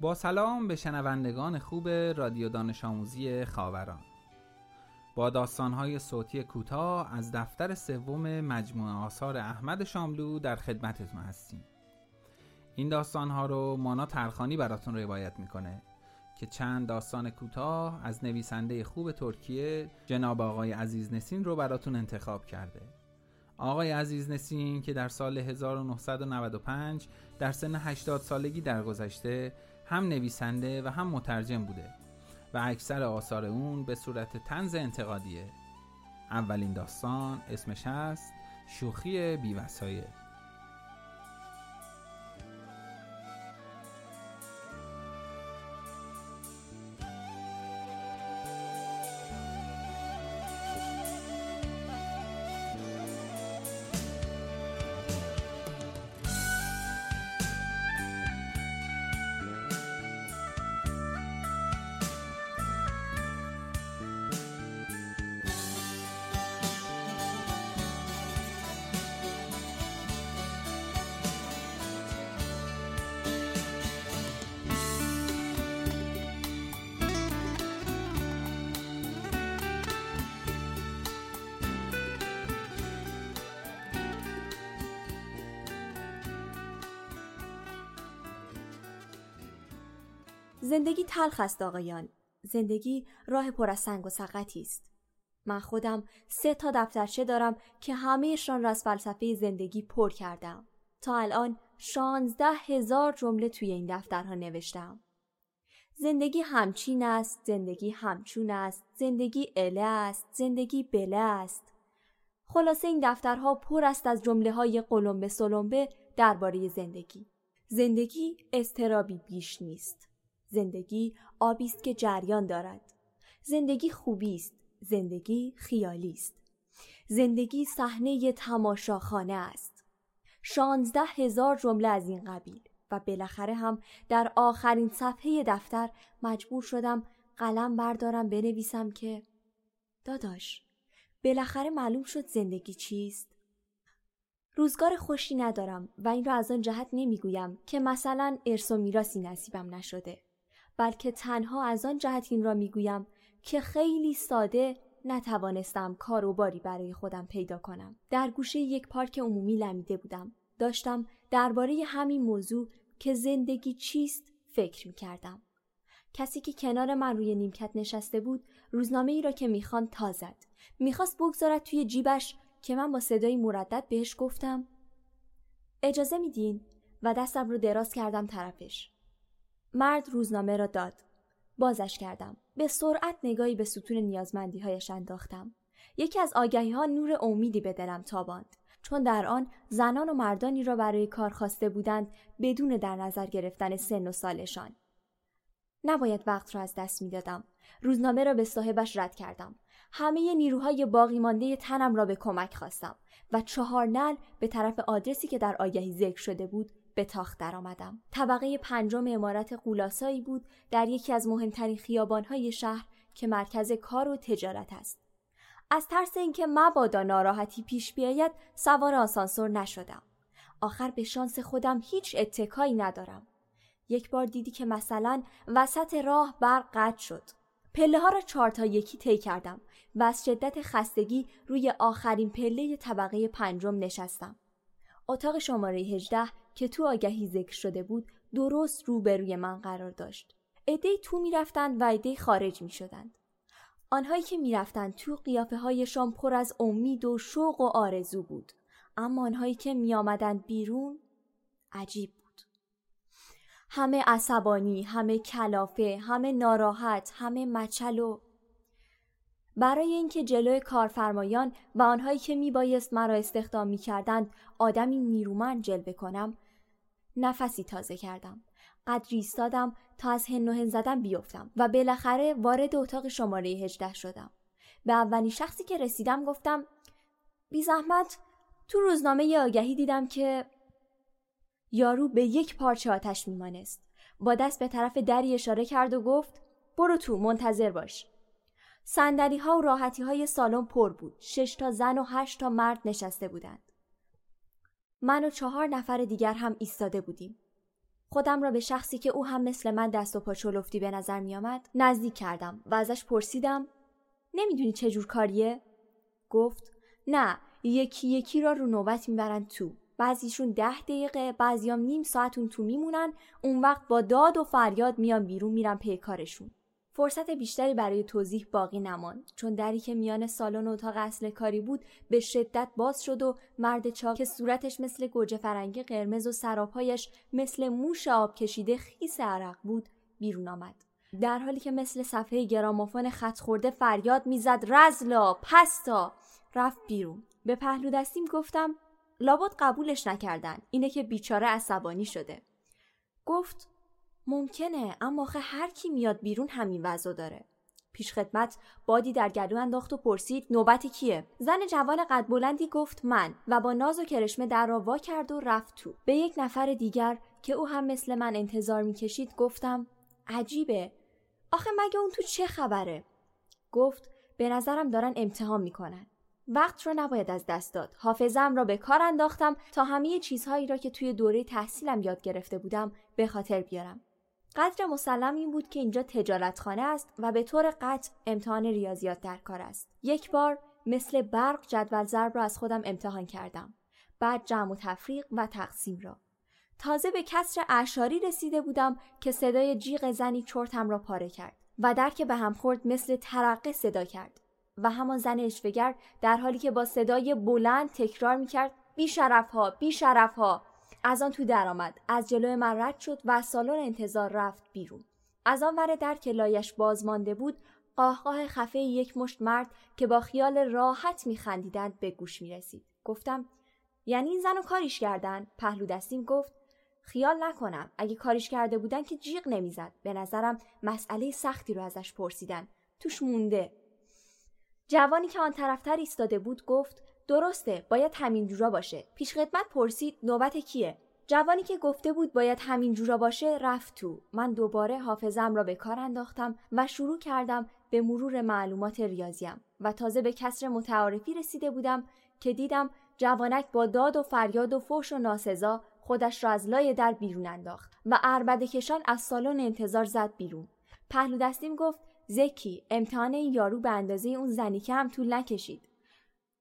با سلام به شنوندگان خوب رادیو دانش آموزی خاوران. با داستان‌های صوتی کوتاه از دفتر سوم مجموعه آثار احمد شاملو در خدمتتون هستیم. این داستان‌ها رو مانا ترخانی براتون روایت می‌کنه که چند داستان کوتاه از نویسنده خوب ترکیه جناب آقای عزیز نسین رو براتون انتخاب کرده. آقای عزیز نسین که در سال 1995 در سن 80 سالگی درگذشته، هم نویسنده و هم مترجم بوده و اکثر آثار اون به صورت طنز انتقادیه. اولین داستان اسمش هست شوخی بی‌وسایل. زندگی تلخ است آقایان. زندگی راه پر از سنگ و سقطی است. من خودم 3 دفترچه دارم که همه‌شان را از فلسفه زندگی پر کردم. تا الان 16000 جمله توی این دفترها نوشتم. زندگی همچین است، زندگی همچون است، زندگی اله است، زندگی بله است. خلاصه این دفترها پر است از جمله‌های قلمبه سلمبه درباره زندگی. زندگی اضطرابی بیش نیست. زندگی آبی است که جریان دارد. زندگی خوبی است، زندگی خیالی است. زندگی صحنه تماشاخانه است. 16000 جمله از این قبیل و بالاخره هم در آخرین صفحه دفتر مجبور شدم قلم بردارم بنویسم که داداش، بالاخره معلوم شد زندگی چیست. روزگار خوشی ندارم و این را از آن جهت نمیگویم که مثلا ارث و میراثی نصیبم نشده، بلکه تنها از آن جهت این را میگویم که خیلی ساده نتوانستم کار و باری برای خودم پیدا کنم. در گوشه یک پارک عمومی لمیده بودم. داشتم درباره همین موضوع که زندگی چیست فکر میکردم. کسی که کنار من روی نیمکت نشسته بود روزنامه‌ای را که میخوان تا زد. میخواست بگذارد توی جیبش که من با صدای مردد بهش گفتم اجازه میدین و دستم رو دراز کردم طرفش. مرد روزنامه را داد. بازش کردم. به سرعت نگاهی به ستون نیازمندی‌هایش انداختم. یکی از آگهی‌ها نور امیدی به دلم تاباند، چون در آن زنان و مردانی را برای کار خواسته بودند بدون در نظر گرفتن سن و سالشان. نباید وقت را از دست می‌دادم. روزنامه را به صاحبش رد کردم. همه نیروهای باقی مانده تنم را به کمک خواستم و 4 نعل به طرف آدرسی که در آگهی ذکر شده بود به تاخت درآمدم. طبقه 5 عمارت قولاسایی بود در یکی از مهمترین خیابان‌های شهر که مرکز کار و تجارت است. از ترس اینکه مبادا ناراحتی پیش بیاید سوار آسانسور نشدم. آخر به شانس خودم هیچ اتکایی ندارم. یک بار دیدی که مثلا وسط راه برق قطع شد. پله‌ها را 4 تا 1 طی کردم و از شدت خستگی روی آخرین پله طبقه 5 نشستم. اتاق شماره 18 که تو آگهی ذکر شده بود درست روبروی من قرار داشت. عده‌ای تو می‌رفتند و عده‌ای خارج می‌شدند. آنهایی که می‌رفتند تو قیافه‌هایشان پر از امید و شوق و آرزو بود، اما آنهایی که می‌آمدند بیرون عجیب بود. همه عصبانی، همه کلافه، همه ناراحت، همه مچلو. برای اینکه جلوی کارفرمایان و آنهایی که میبایست مرا استخدام میکردند آدمی نیرومند جلوه کنم، نفسی تازه کردم. قدری ایستادم تا از هن و هن زدن بیفتم و بالاخره وارد اتاق شماره 18 شدم. به اولین شخصی که رسیدم گفتم بی زحمت تو روزنامه ی آگهی دیدم که یارو به یک پارچه آتش میمانست. با دست به طرف دری اشاره کرد و گفت برو تو، منتظر باش. صندلی‌ها و راحتی‌های سالن پر بود. 6 زن و 8 مرد نشسته بودند. من و 4 نفر دیگر هم ایستاده بودیم. خودم را به شخصی که او هم مثل من دست و پا چلفتی به نظر می آمد نزدیک کردم و ازش پرسیدم نمیدونی چه جور کاریه؟ گفت نه، یکی یکی را رو نوبت میبرن تو، بعضیشون 10 دقیقه، بعضیام نیم ساعت اون تو میمونن، اون وقت با داد و فریاد میان بیرون میرن پی کارشون. فرصت بیشتری برای توضیح باقی نماند چون دری که میان سالن و اتاق اصل کاری بود به شدت باز شد و مرد چاق که صورتش مثل گوجه فرنگی قرمز و سراپایش مثل موش آب کشیده خیس عرق بود بیرون آمد، در حالی که مثل صفحه گرامافون خط خورده فریاد میزد رزلا پستا. رفت بیرون. به پهلو دستیم گفتم لابد قبولش نکردن، اینه که بیچاره عصبانی شده. گفت ممکنه، اما آخه هر کی میاد بیرون همین وضع داره. پیش خدمت بادی در گلو انداخت و پرسید نوبت کیه؟ زن جوان قد بلندی گفت من و با ناز و کرشمه در را وا کرد و رفت تو. به یک نفر دیگر که او هم مثل من انتظار میکشید گفتم عجیبه، آخه مگه اون تو چه خبره؟ گفت به نظرم دارن امتحان میکنن. وقت رو نباید از دست داد. حافظه‌ام را به کار انداختم تا همه چیزهایی را که توی دوره تحصیلم یاد گرفته بودم به خاطر بیارم. قدر مسلم این بود که اینجا تجارتخانه است و به طور قطع امتحان ریاضیات در کار است. یک بار مثل برق جدول ضرب را از خودم امتحان کردم. بعد جمع و تفریق و تقسیم را. تازه به کسر اعشاری رسیده بودم که صدای جیغ زنی چرتم را پاره کرد و در که به هم خورد مثل ترقه صدا کرد و همان زن اشوه‌گر در حالی که با صدای بلند تکرار می‌کرد بی‌شرف‌ها بی‌شرف‌ها از آن تو درآمد، از جلوی من رد شد و از سالن انتظار رفت بیرون. از آن ور در که لایش باز مانده بود قاهقاه خفه یک مشت مرد که با خیال راحت می‌خندیدند به گوش می‌رسید. گفتم یعنی این زنو کاریش کردن؟ پهلو دستیم گفت خیال نکنم، اگه کاریش کرده بودن که جیغ نمیزد. به نظرم مسئله سختی رو ازش پرسیدن، توش مونده. جوانی که آن طرفتر ایستاده بود گفت درسته، باید همین جورا باشه. پیش خدمت پرسید نوبت کیه؟ جوانی که گفته بود باید همین جورا باشه رفت تو. من دوباره حافظه‌ام را به کار انداختم و شروع کردم به مرور معلومات ریاضیم و تازه به کسر متعارفی رسیده بودم که دیدم جوانک با داد و فریاد و فحش و ناسزا خودش را از لای در بیرون انداخت و عربده کشان از سالن انتظار زد بیرون. پهلو دستیم گفت زکی، امتحان این یارو به اندازه اون زنی که هم طول نکشید.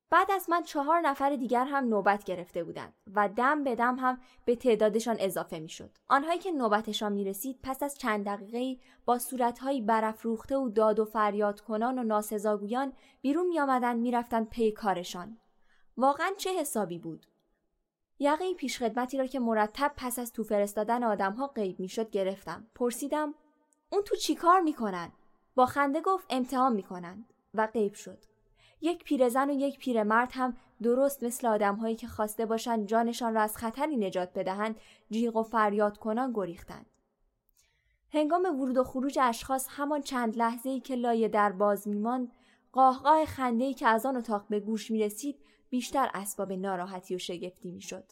بعد از من 4 نفر دیگر هم نوبت گرفته بودند و دم به دم هم به تعدادشان اضافه می شد. آنهایی که نوبتشان می رسید پس از چند دقیقه‌ای با صورت‌های برافروخته و داد و فریاد کنان و ناسزاگویان بیرون می آمدند می رفتند پی کارشان. واقعاً چه حسابی بود؟ یقه پیش خدمتی را که مرتب پس از تو فرستادن آدم‌ها غیب می شد گرفتم. پرسیدم اون تو چی کار می کنن؟ با خنده گفت امتحان میکنند و غیب شد. یک پیرزن و یک پیرمرد هم درست مثل آدم‌هایی که خواسته باشند جانشان را از خطری نجات بدهند جیغ و فریاد کنان گریختند. هنگام ورود و خروج اشخاص همان چند لحظه‌ای که لای در باز می‌ماند، قاهقاه خنده‌ای که از آن اتاق به گوش می‌رسید بیشتر اسباب ناراحتی و شگفتی می‌شد.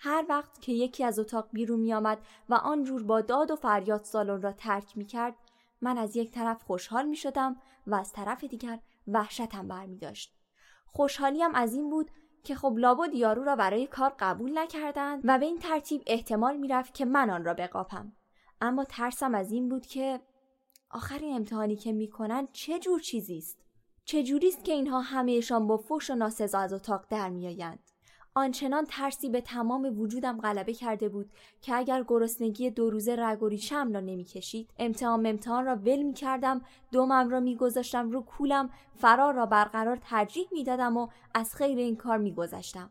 هر وقت که یکی از اتاق بیرون می‌آمد و آنجور با داد و فریاد سالن را ترک می‌کرد، من از یک طرف خوشحال می شدم و از طرف دیگر وحشتم برمی داشت. خوشحالیم از این بود که خب لابد یارو را برای کار قبول نکردند و به این ترتیب احتمال می رفت که من آن را بقاپم. اما ترسم از این بود که آخرین امتحانی که می کنن چه جور چیزیست؟ چه جوریست که اینها همهشان با فحش و ناسزا از اتاق در می آیند؟ آنچنان ترسی به تمام وجودم غلبه کرده بود که اگر گرسنگی 2 روزه رگ و ریشه‌ام را نمی‌کشید، امتحان را ول می‌کردم، دمم را می‌گذاشتم رو کولم، فرار را برقرار ترجیح می‌دادم و از خیر این کار می‌گذشتم.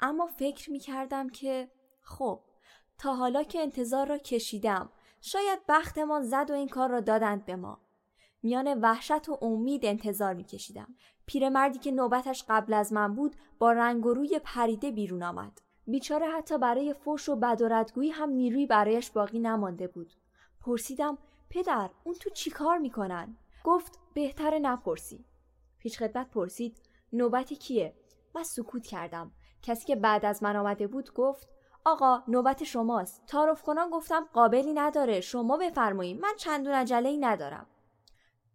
اما فکر می‌کردم که خب تا حالا که انتظار را کشیدم، شاید بختمان زد و این کار را دادند به ما. میان وحشت و امید انتظار می‌کشیدم. پیرمردی که نوبتش قبل از من بود با رنگ و روی پریده بیرون آمد. بیچاره حتی برای فحش و بد و ردگویی هم نیروی برایش باقی نمانده بود. پرسیدم پدر اون تو چی کار میکنن؟ گفت بهتره نپرسی. پیش خدمت پرسید نوبت کیه؟ من سکوت کردم. کسی که بعد از من آمده بود گفت آقا نوبت شماست. تعارف کنان گفتم قابلی نداره، شما بفرمایید، من چندون عجله‌ای ندارم.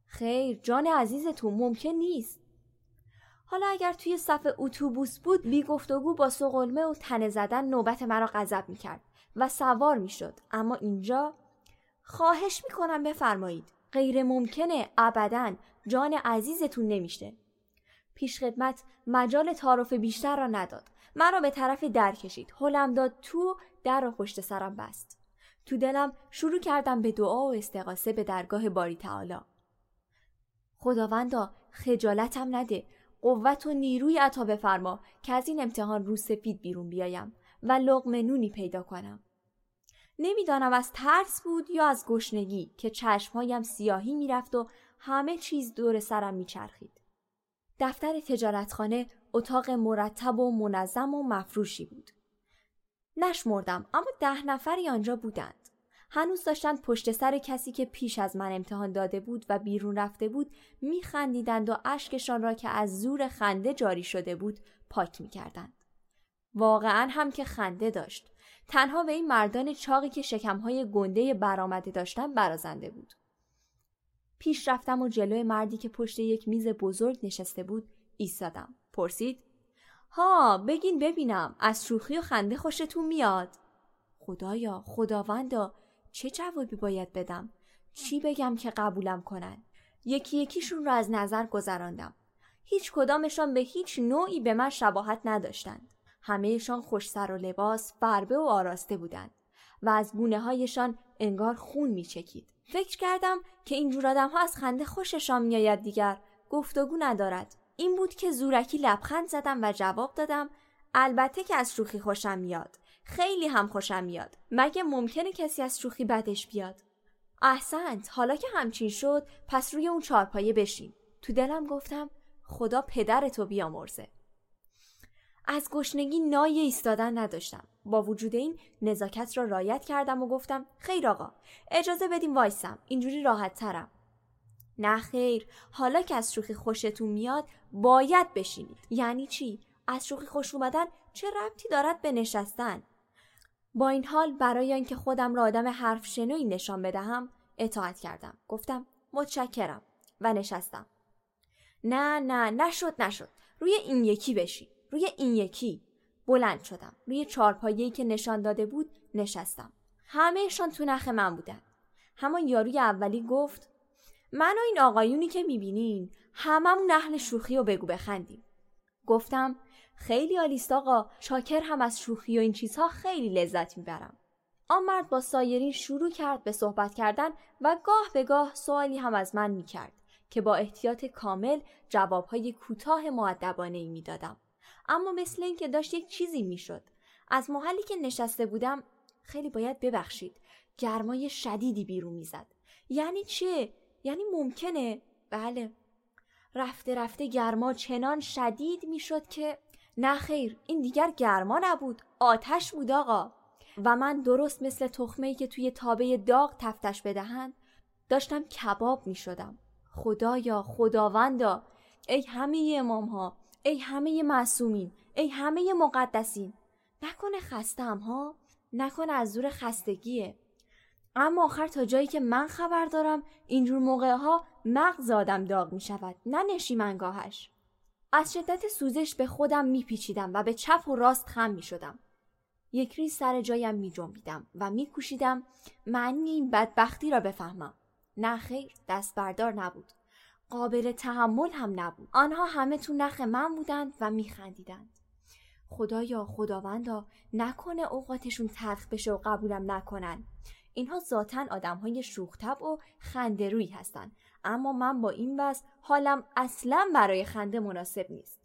خیر جان عزیزتون، ممکن نیست. حالا اگر توی صف اتوبوس بود بی گفتگو با سقلمه و تنه زدن نوبت مرا غضب میکرد. و سوار می شد. اما اینجا خواهش می کنم بفرمایید، غیر ممکنه، ابداً، جان عزیزتون نمیشه. پیشخدمت مجال تعارف بیشتر را نداد. من را به طرف در کشید، هلم داد تو، در را پشت سرم بست. تو دلم شروع کردم به دعا و استغاثه به درگاه باری تعالی. خداوندا خجالتم نده، قوت و نیروی عطا بفرما که از این امتحان رو سفید بیرون بیایم و لقمه نونی پیدا کنم. نمیدانم از ترس بود یا از گشنگی که چشمهایم سیاهی میرفت و همه چیز دور سرم میچرخید. دفتر تجارتخانه اتاق مرتب و منظم و مفروشی بود. نشمردم اما 10 نفری آنجا بودند. هنوز داشتند پشت سر کسی که پیش از من امتحان داده بود و بیرون رفته بود میخندیدند و اشکشان را که از زور خنده جاری شده بود پاک میکردند. واقعا هم که خنده داشت. تنها به این مردان چاقی که شکمهای گنده برآمده داشتن برازنده بود. پیش رفتم و جلوی مردی که پشت یک میز بزرگ نشسته بود ایستادم. پرسید: ها بگین ببینم، از شوخی و خنده خوشتون میاد؟ خدایا، خداوندا، چه جوابی باید بدم؟ چی بگم که قبولم کنن؟ یکی یکیشون رو از نظر گذراندم. هیچ کدامشان به هیچ نوعی به من شباهت نداشتند. همهشان خوش سر و لباس، فربه و آراسته بودند و از گونه هایشان انگار خون می چکید. فکر کردم که اینجور آدم ها از خنده خوششان می آید دیگر، گفتگو ندارد. این بود که زورکی لبخند زدم و جواب دادم: البته که از شوخی خوشم میاد، خیلی هم خوشم میاد، مگه ممکنه کسی از شوخی بدش بیاد؟ احسنت، حالا که همچین شد پس روی اون چارپایه بشین. تو دلم گفتم خدا پدرتو بیامرزه. از گشنگی نای ایستادن نداشتم. با وجود این نزاکت را رعایت کردم و گفتم: خیر آقا، اجازه بدین وایسم، اینجوری راحت ترم. نه خیر، حالا که از شوخی خوشتون میاد باید بشینید. یعنی چی؟ از شوخی خوش اومدن چه ربطی دارد به نشستن؟ با این حال برای اینکه خودم را آدم حرف شنوی نشان بدهم اطاعت کردم. گفتم: متشکرم، و نشستم. نه نشد، روی این یکی بشین، روی این یکی. بلند شدم، روی چارپایه‌ای که نشان داده بود نشستم. همه‌شان تو نخ من بودن. همان یاروی اولی گفت: من و این آقایونی که میبینین هممون اهل شوخی و بگو بخندیم. گفتم: خیلی عالیست آقا، شاکر هم از شوخی و این چیزها خیلی لذت میبرم. آن مرد با سایرین شروع کرد به صحبت کردن و گاه به گاه سوالی هم از من میکرد که با احتیاط کامل جوابهای کوتاه مؤدبانه‌ای میدادم. اما مثل این که داشت یک چیزی میشد. از محلی که نشسته بودم، خیلی باید ببخشید، گرمای شدیدی بیرون میزد. یعنی چه؟ یعنی ممکنه؟ بله. رفته رفته گرما چنان شدید می شد که نه خیر، این دیگر گرما نبود، آتش بود آقا. و من درست مثل تخمه‌ای که توی تابه داغ تفتش بدهند داشتم کباب می شدم. خدایا، خداوندا، ای همه امام ها، ای همه معصومین، ای همه مقدسین، نکنه خستم ها، نکنه از زور خستگیه. اما آخر تا جایی که من خبر دارم اینجور موقع ها مغز آدم داغ می شود، نه نشیمنگاهش. از شدت سوزش به خودم می پیچیدم و به چپ و راست خم می شدم. یک ریز سر جایم می جنبیدم و می کوشیدم معنی این بدبختی را بفهمم. نه خیر، دست بردار نبود، قابل تحمل هم نبود. آنها همه تو نخ من بودند و می خندیدند. خدایا، خداوندا، نکنه اوقاتشون تلخ بشه و قبولم نکنن. اینها ذاتن آدم‌های شوخ‌طبع و خنده‌رویی هستند، اما من با این وضع حالم اصلاً برای خنده مناسب نیست.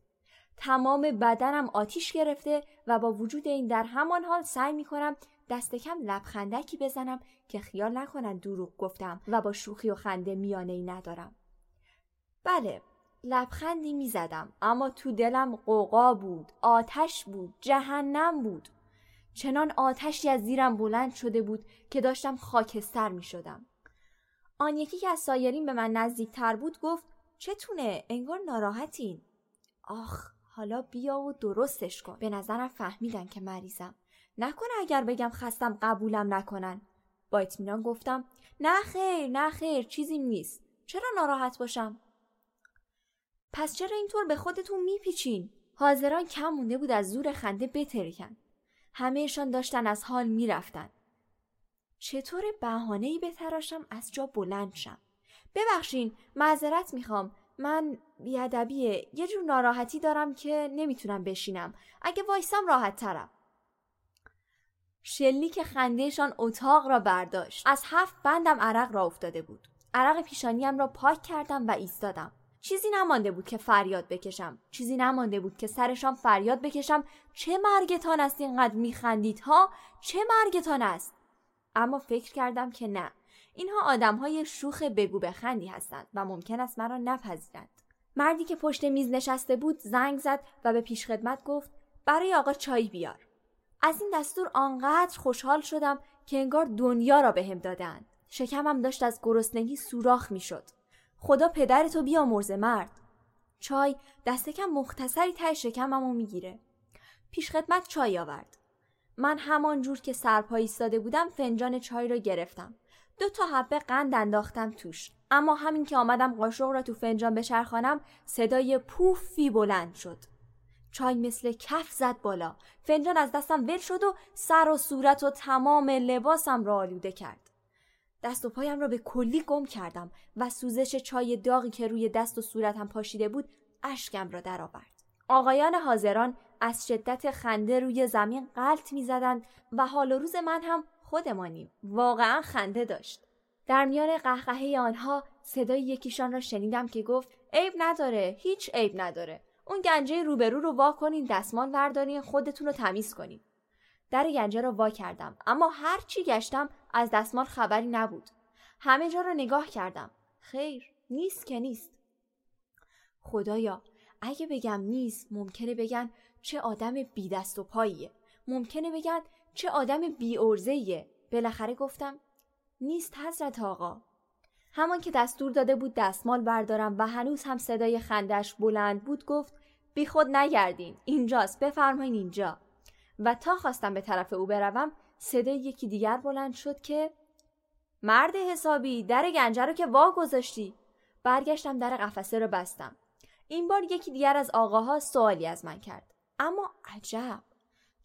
تمام بدنم آتیش گرفته و با وجود این در همان حال سعی می‌کنم دست کم لبخندکی بزنم که خیال نکنن دروغ گفتم و با شوخی و خنده میانه‌ای ندارم. بله، لبخندی می‌زدم، اما تو دلم غوغا بود، آتش بود، جهنم بود. چنان آتشی از زیرم بلند شده بود که داشتم خاکستر می شدم. آن یکی که از سایرین به من نزدیک تر بود گفت: چتونه؟ انگار ناراحتین. آخ، حالا بیا و درستش کن. به نظرم فهمیدن که مریضم. نکنه اگر بگم خستم قبولم نکنن. با اطمینان گفتم: نه خیر چیزی نیست. چرا ناراحت باشم؟ پس چرا اینطور به خودتون می پیچین؟ حاضران کم مونده بود از زور خنده بترکن. همهشان داشتن از حال می رفتن. چطور بهانه‌ای بتراشم از جا بلند شم؟ ببخشین، معذرت میخوام، من بیادبیه، یه جور ناراحتی دارم که نمیتونم بشینم، اگه وایسم راحت ترم. شلیک خندهشان اتاق را برداشت. از 7 بندم عرق را افتاده بود. عرق پیشانیم را پاک کردم و ایستادم. چیزی نمانده بود که فریاد بکشم، چیزی نمانده بود که سرشان فریاد بکشم چه مرگتان است اینقدر میخندید ها، چه مرگتان است. اما فکر کردم که نه، اینها آدم‌های شوخ بگو بخندی هستند و ممکن است مرا نپذیرند. مردی که پشت میز نشسته بود زنگ زد و به پیشخدمت گفت برای آقا چای بیار. از این دستور آنقدر خوشحال شدم که انگار دنیا را بهم دادند. شکمم داشت از گرسنگی سوراخ می‌شد. خدا پدرتو بیامرزه مرد. چای دست کم مختصری ته شکممو میگیره. پیشخدمت چای آورد. من همان جور که سرپایی ایستاده بودم فنجان چای را گرفتم. 2 حبه قند انداختم توش، اما همین که آمدم قاشق را تو فنجان بچرخانم صدای پوفی بلند شد. چای مثل کف زد بالا، فنجان از دستم ول شد و سر و صورت و تمام لباسم را آلوده کرد. دست و پایم را به کلی گم کردم و سوزش چای داغی که روی دست و صورتم پاشیده بود اشکم را درآورد. آقایان حاضران از شدت خنده روی زمین غلط می‌زدند و حال و روز من هم خودمانیم. واقعا خنده داشت. در میان قهقهه آنها صدای یکیشان را شنیدم که گفت عیب نداره، هیچ عیب نداره. اون گنجه روبرو رو وا کنین، دستمال بردارین، خودتون رو تمیز کنین. در گنجه رو وا کردم، اما هر چی گشتم از دستمال خبری نبود. همه جا رو نگاه کردم. خیر، نیست که نیست. خدایا، اگه بگم نیست ممکنه بگن چه آدم بی دست و پاییه. ممکنه بگن چه آدم بی ارزه‌ایه. بالاخره گفتم نیست حضرت آقا. همان که دستور داده بود دستمال بردارم و هنوز هم صدای خندش بلند بود گفت بی خود نگردین، اینجاست، بفرمایین اینجا. و تا خواستم به طرف او بروم صدای یکی دیگر بلند شد که مرد حسابی در گنجه رو که وا گذاشتی. برگشتم در قفسه رو بستم. این بار یکی دیگر از آقاها سوالی از من کرد، اما عجب،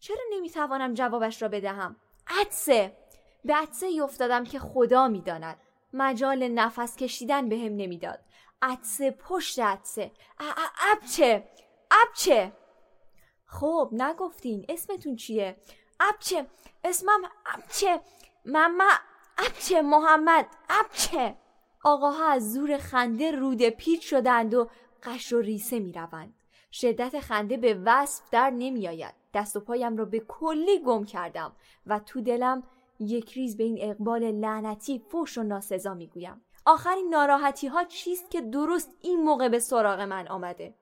چرا نمیتوانم جوابش را بدهم؟ عطسه! به عطسه ای افتادم که خدا میداند. مجال نفس کشیدن به هم نمیداد. عطسه پشت عطسه. ابچه! ابچه! خب نگفتین اسمتون چیه؟ ابچه! اسمم ابچه! مما ابچه! محمد ابچه! آقاها از زور خنده روده پیچ شدند و قش و ریسه میروند. شدت خنده به وصف در نمیآید. دست و پایم را به کلی گم کردم و تو دلم یک ریز به این اقبال لعنتی فحش و ناسزا میگویم. آخرین ناراحتی ها چیست که درست این موقع به سراغ من آمده؟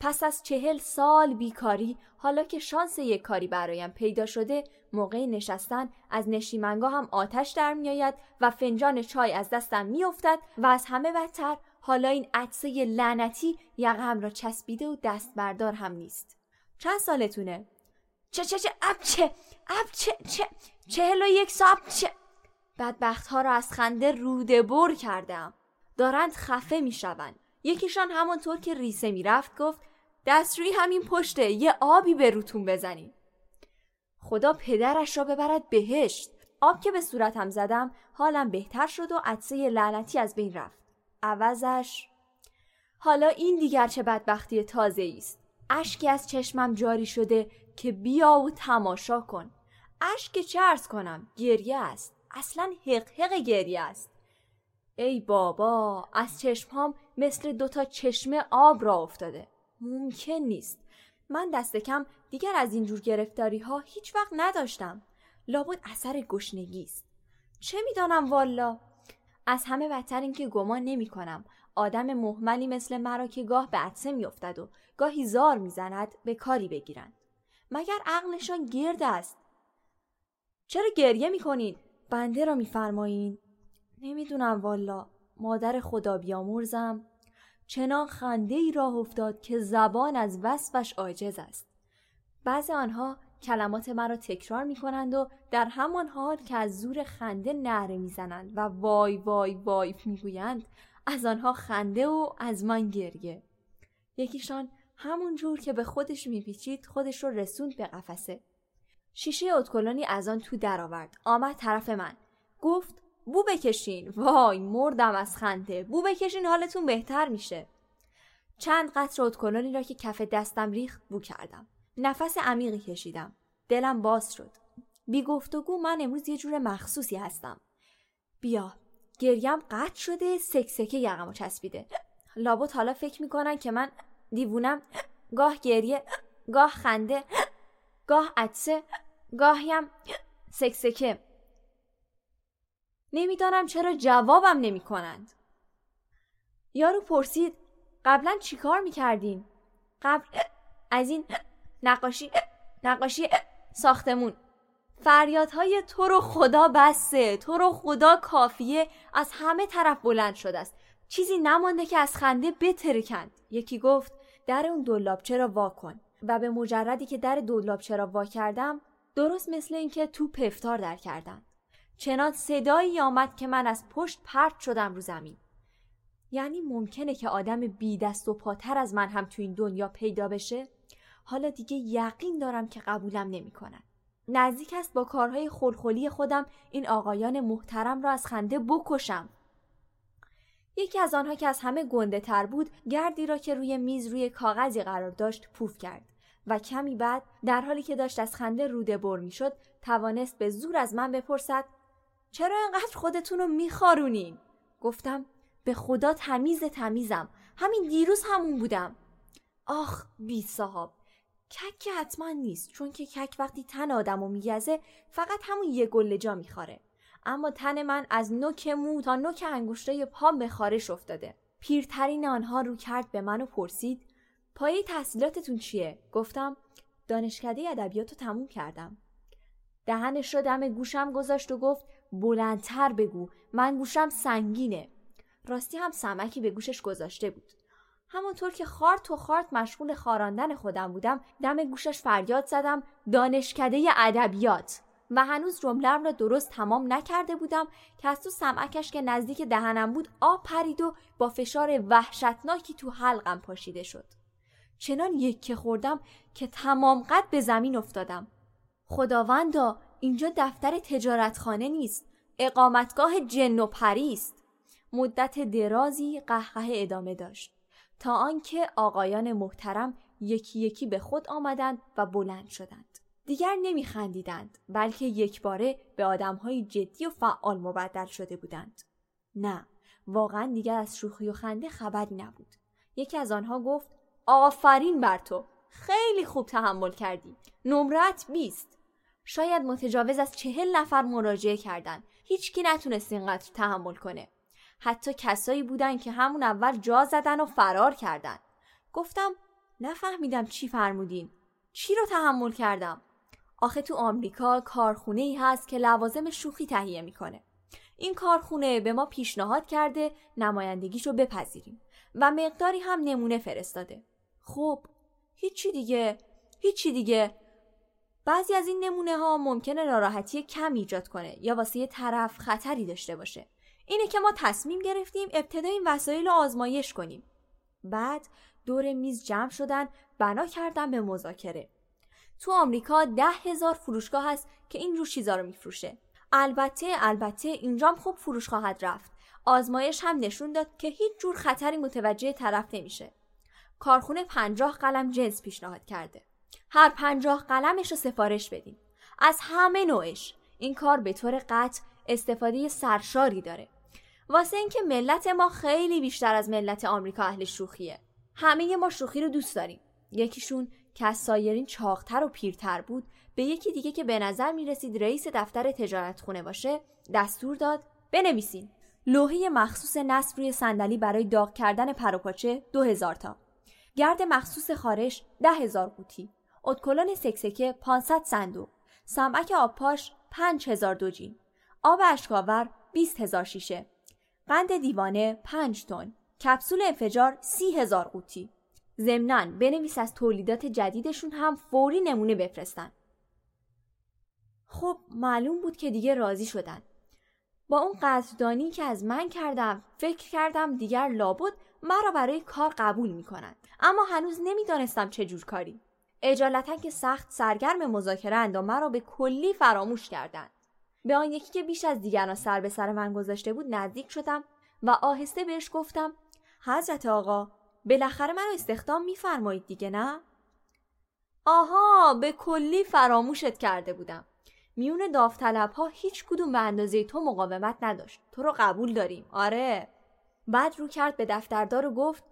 پس از 40 سال بیکاری، حالا که شانس یک کاری برایم پیدا شده، موقع نشستن از نشیمنگاه هم آتش در میآید و فنجان چای از دستم میافتد و از همه بدتر حالا این عطسه لعنتی یقه‌ام را چسبیده و دست بردار هم نیست. چند سالتونه؟ ابچه 41 سال. ابچه! بدبخت ها را از خنده روده بر کردم. دارند خفه می شوند. یکیشان همانطور که ریسه می رفت گفت دستشویی همین پشته، یه آبی به روتون بزنین. خدا پدرش را ببرد بهشت. آب که به صورتم زدم حالم بهتر شد و عطسه لعنتی از بین رفت. عوضش حالا این دیگر چه بدبختی تازه است. اشکی از چشمم جاری شده که بیا و تماشا کن. اشک چه عرض کنم، گریه است، اصلا حقحق گریه است. ای بابا، از چشمام مثل 2 چشمه آب را افتاده. ممکن نیست. من دست کم دیگر از اینجور گرفتاری ها هیچ وقت نداشتم. لابد اثر گشنگی است. چه میدانم والا. از همه بدتر این که گمان نمی کنم آدم مهملی مثل مرا که گاه به عطسه می افتد و گاهی زار می زند به کاری بگیرند. مگر عقلشان گرد است؟ چرا گریه می کنین؟ بنده را می فرمایین؟ نمی دونم والا، مادر خدا بیامرزم. چنان خنده ای راه افتاد که زبان از وصفش عاجز است. بعضی آنها کلمات مرا تکرار می کنند و در همان حال که از زور خنده نعره می زنند و وای وای وای می گویند، از آنها خنده و از من گریه. یکیشان همون جور که به خودش می پیچید خودش رو رسوند به قفسه. شیشه ادکلونی از آن تو درآورد. آمد طرف من. گفت بو بکشین. وای مردم از خنده. بو بکشین حالتون بهتر میشه. چند قطره ادکلونی را که کف دستم ریخت بو کردم. نفس عمیقی کشیدم. دلم باز شد. بی گفتگو من امروز یه جور مخصوصی هستم. بیا. گریم قطع شده، سکسکه یقمو چسبیده. لابد حالا فکر میکنن که من دیوونم. گاه گریه، گاه خنده، گاه عطسه، گاهیم سکسکه. نمیدانم چرا جوابم نمیکنند. یارو پرسید قبلا چی کار میکردین؟ قبل از این نقاشی ساختمون. فریادهای تو رو خدا بسه، تو رو خدا کافیه از همه طرف بلند شده است. چیزی نمانده که از خنده بترکند. یکی گفت در اون دولابچه را وا کن و به مجردی که در دولابچه را وا کردم درست مثل اینکه تو پفتار در کردند. چنان صدایی آمد که من از پشت پرت شدم رو زمین. یعنی ممکنه که آدم بی دست و پاتر از من هم تو این دنیا پیدا بشه؟ حالا دیگه یقین دارم که قبولم نمی‌کنن. نزدیک است با کارهای خلخلی خودم این آقایان محترم را از خنده بکشم. یکی از آنها که از همه گنده تر بود گردی را که روی میز روی کاغذی قرار داشت پوف کرد و کمی بعد در حالی که داشت از خنده روده بر می شد توانست به زور از من بپرسد چرا اینقدر خودتون رو می خارونین؟ گفتم به خدا تمیزم. همین دیروز همون بودم. آخ بی صاحب. کک که حتما نیست چون که کک وقتی تن آدمو میگزه فقط همون یه گله جا میخاره. اما تن من از نوک مو تا نوک انگشتای پام به خارش افتاده. پیرترین آنها رو کرد به من و پرسید پایه تحصیلاتتون چیه؟ گفتم دانشکده ادبیاتو تموم کردم. دهنش رو دم گوشم گذاشت و گفت بلندتر بگو من گوشم سنگینه. راستی هم سمکی به گوشش گذاشته بود. همونطور که خارت مشغول خاراندن خودم بودم دم گوشش فریاد زدم دانشکده ادبیات و هنوز جمله‌ام را درست تمام نکرده بودم که از تو سمعکش که نزدیک دهنم بود آب پرید و با فشار وحشتناکی تو حلقم پاشیده شد. چنان یکه خوردم که تمام قد به زمین افتادم. خداوندا اینجا دفتر تجارتخانه نیست، اقامتگاه جن و پری است. مدت درازی قهقه ادامه داشت تا آنکه آقایان محترم یکی یکی به خود آمدند و بلند شدند. دیگر نمی خندیدند بلکه یکباره به آدم‌های جدی و فعال مبدل شده بودند. نه، واقعا دیگر از شوخی و خنده خبری نبود. یکی از آنها گفت آفرین بر تو، خیلی خوب تحمل کردی، نمرت 20. شاید متجاوز از 40 نفر مراجعه کردند، هیچ کی نتونست اینقدر تحمل کنه. حتی کسایی بودن که همون اول جا زدن و فرار کردن. گفتم نفهمیدم چی فرمودین؟ چی رو تحمل کردم؟ آخه تو آمریکا کارخونه‌ای هست که لوازم شوخی تهیه میکنه. این کارخونه به ما پیشنهاد کرده نمایندگیشو بپذیریم و مقداری هم نمونه فرستاده. خب هیچی دیگه. بعضی از این نمونه ها ممکنه ناراحتی کم ایجاد کنه یا واسه یه طرف خطری داشته باشه. اینه که ما تصمیم گرفتیم ابتدا این وسایل رو آزمایش کنیم. بعد دور میز جمع شدن بنا کردن به مذاکره. تو آمریکا 10,000 فروشگاه هست که این جور چیزا رو میفروشه. البته اینجام خوب فروش خواهد رفت. آزمایش هم نشون داد که هیچ جور خطری متوجه طرف نمیشه. کارخونه 50 قلم جنس پیشنهاد کرده. هر 50 قلمش رو سفارش بدیم. از همه نوعش. این کار به طور قطع استفاده سرشاری داره. واسه اینکه ملت ما خیلی بیشتر از ملت آمریکا اهل شوخیه. همه ما شوخی رو دوست داریم. یکیشون که از سایرین چاقتر و پیرتر بود به یکی دیگه که به نظر میرسید رئیس دفتر تجارت خونه باشه دستور داد بنویسین. لوحه مخصوص نصب روی صندلی برای داغ کردن پروپاچه 2000 تا. گرد مخصوص خارش 10,000 قوطی. ادکلن سکسکه 500 صندوق. سمعک آبپاش 5000 دوجین. آب اشکاور 20,000 شیشه. قند دیوانه 5 تن. کپسول انفجار 30,000 قوطی. ضمناً بنویس از تولیدات جدیدشون هم فوری نمونه بفرستن. خب معلوم بود که دیگه راضی شدن. با اون قدردانی که از من کردم فکر کردم دیگر لابد مرا برای کار قبول میکنن. اما هنوز نمیدانستم چه جور کاری. اجالتک سخت سرگرم مذاکره اندامه را به کلی فراموش کردند. به آن یکی که بیش از دیگران سر به سر من گذاشته بود نزدیک شدم و آهسته بهش گفتم حضرت آقا بالاخره منو استخدام می‌فرمایید دیگه نه؟ آها، به کلی فراموشت کرده بودم. میون داوطلب‌ها هیچ کدوم به اندازه تو مقاومت نداشت. تو رو قبول داریم. آره. بعد رو کرد به دفتردار و گفت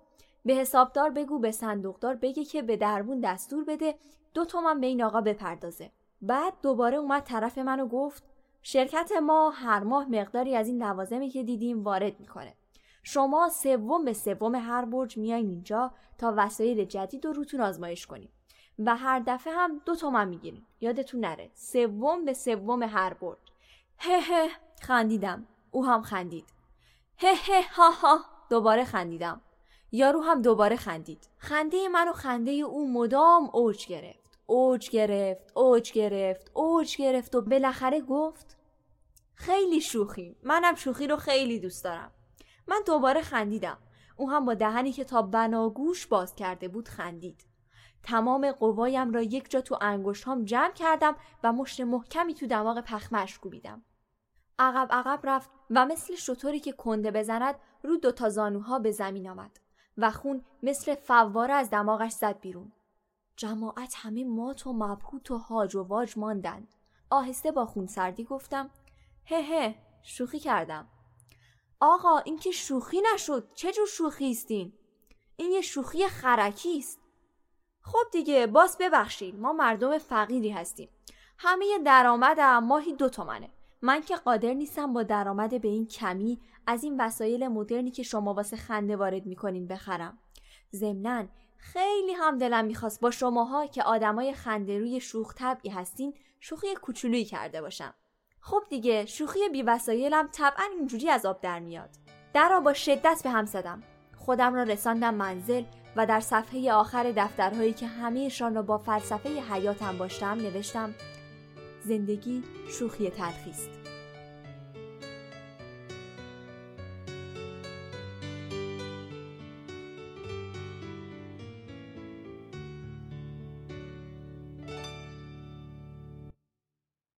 به حسابدار بگو به صندوقدار بگه که به دربون دستور بده 2 تومن به این آقا بپردازه. بعد دوباره اومد طرف من و گفت شرکت ما هر ماه مقداری از این لوازمی که دیدیم وارد میکنه. شما 1/3 هر برج میاین اینجا تا وسایل جدید رو روتون آزمایش کنیم و هر دفعه هم 2 تومن میگیرین. یادتون نره 1/3 هر برج. هه خندیدم. او هم خندید. هه ها ها دوباره خندیدم. یارو هم دوباره خندید. خنده من و خنده او مدام اوج گرفت و بالاخره گفت خیلی شوخی. منم شوخی رو خیلی دوست دارم. من دوباره خندیدم. او هم با دهنی که تا بناگوش باز کرده بود خندید. تمام قوایم را یک جا تو انگشتام جمع کردم و مشت محکمی تو دماغ پخمش کوبیدم. عقب رفت و مثل شتری که کنده بزند رو 2 تا زانوها به زمین آمد و خون مثل فواره از دماغش زد بیرون. جماعت همه مات و مبهوت و هاج و واج ماندند. آهسته با خون سردی گفتم هه شوخی کردم. آقا این که شوخی نشد. چه جور شوخی استین؟ این یه شوخی خرکی است. خب دیگه باز ببخشید، ما مردم فقیری هستیم. همه درآمدم ماهی 2 تومنه. من که قادر نیستم با درآمد به این کمی از این وسایل مدرنی که شما واسه خنده وارد میکنین بخرم. ضمناً خیلی هم دلم میخواست با شماها که آدمای خنده روی شوخ طبعی هستین شوخی کوچولویی کرده باشم. خب دیگه شوخی بی وسایلم طبعاً اینجوری از آب در میاد. در را با شدت به هم زدم. خودم را رساندم منزل و در صفحه آخر دفترهایی که همه‌شان را با فلسفه حیاتم باشتم نوشتم زندگی شوخی تلخیست.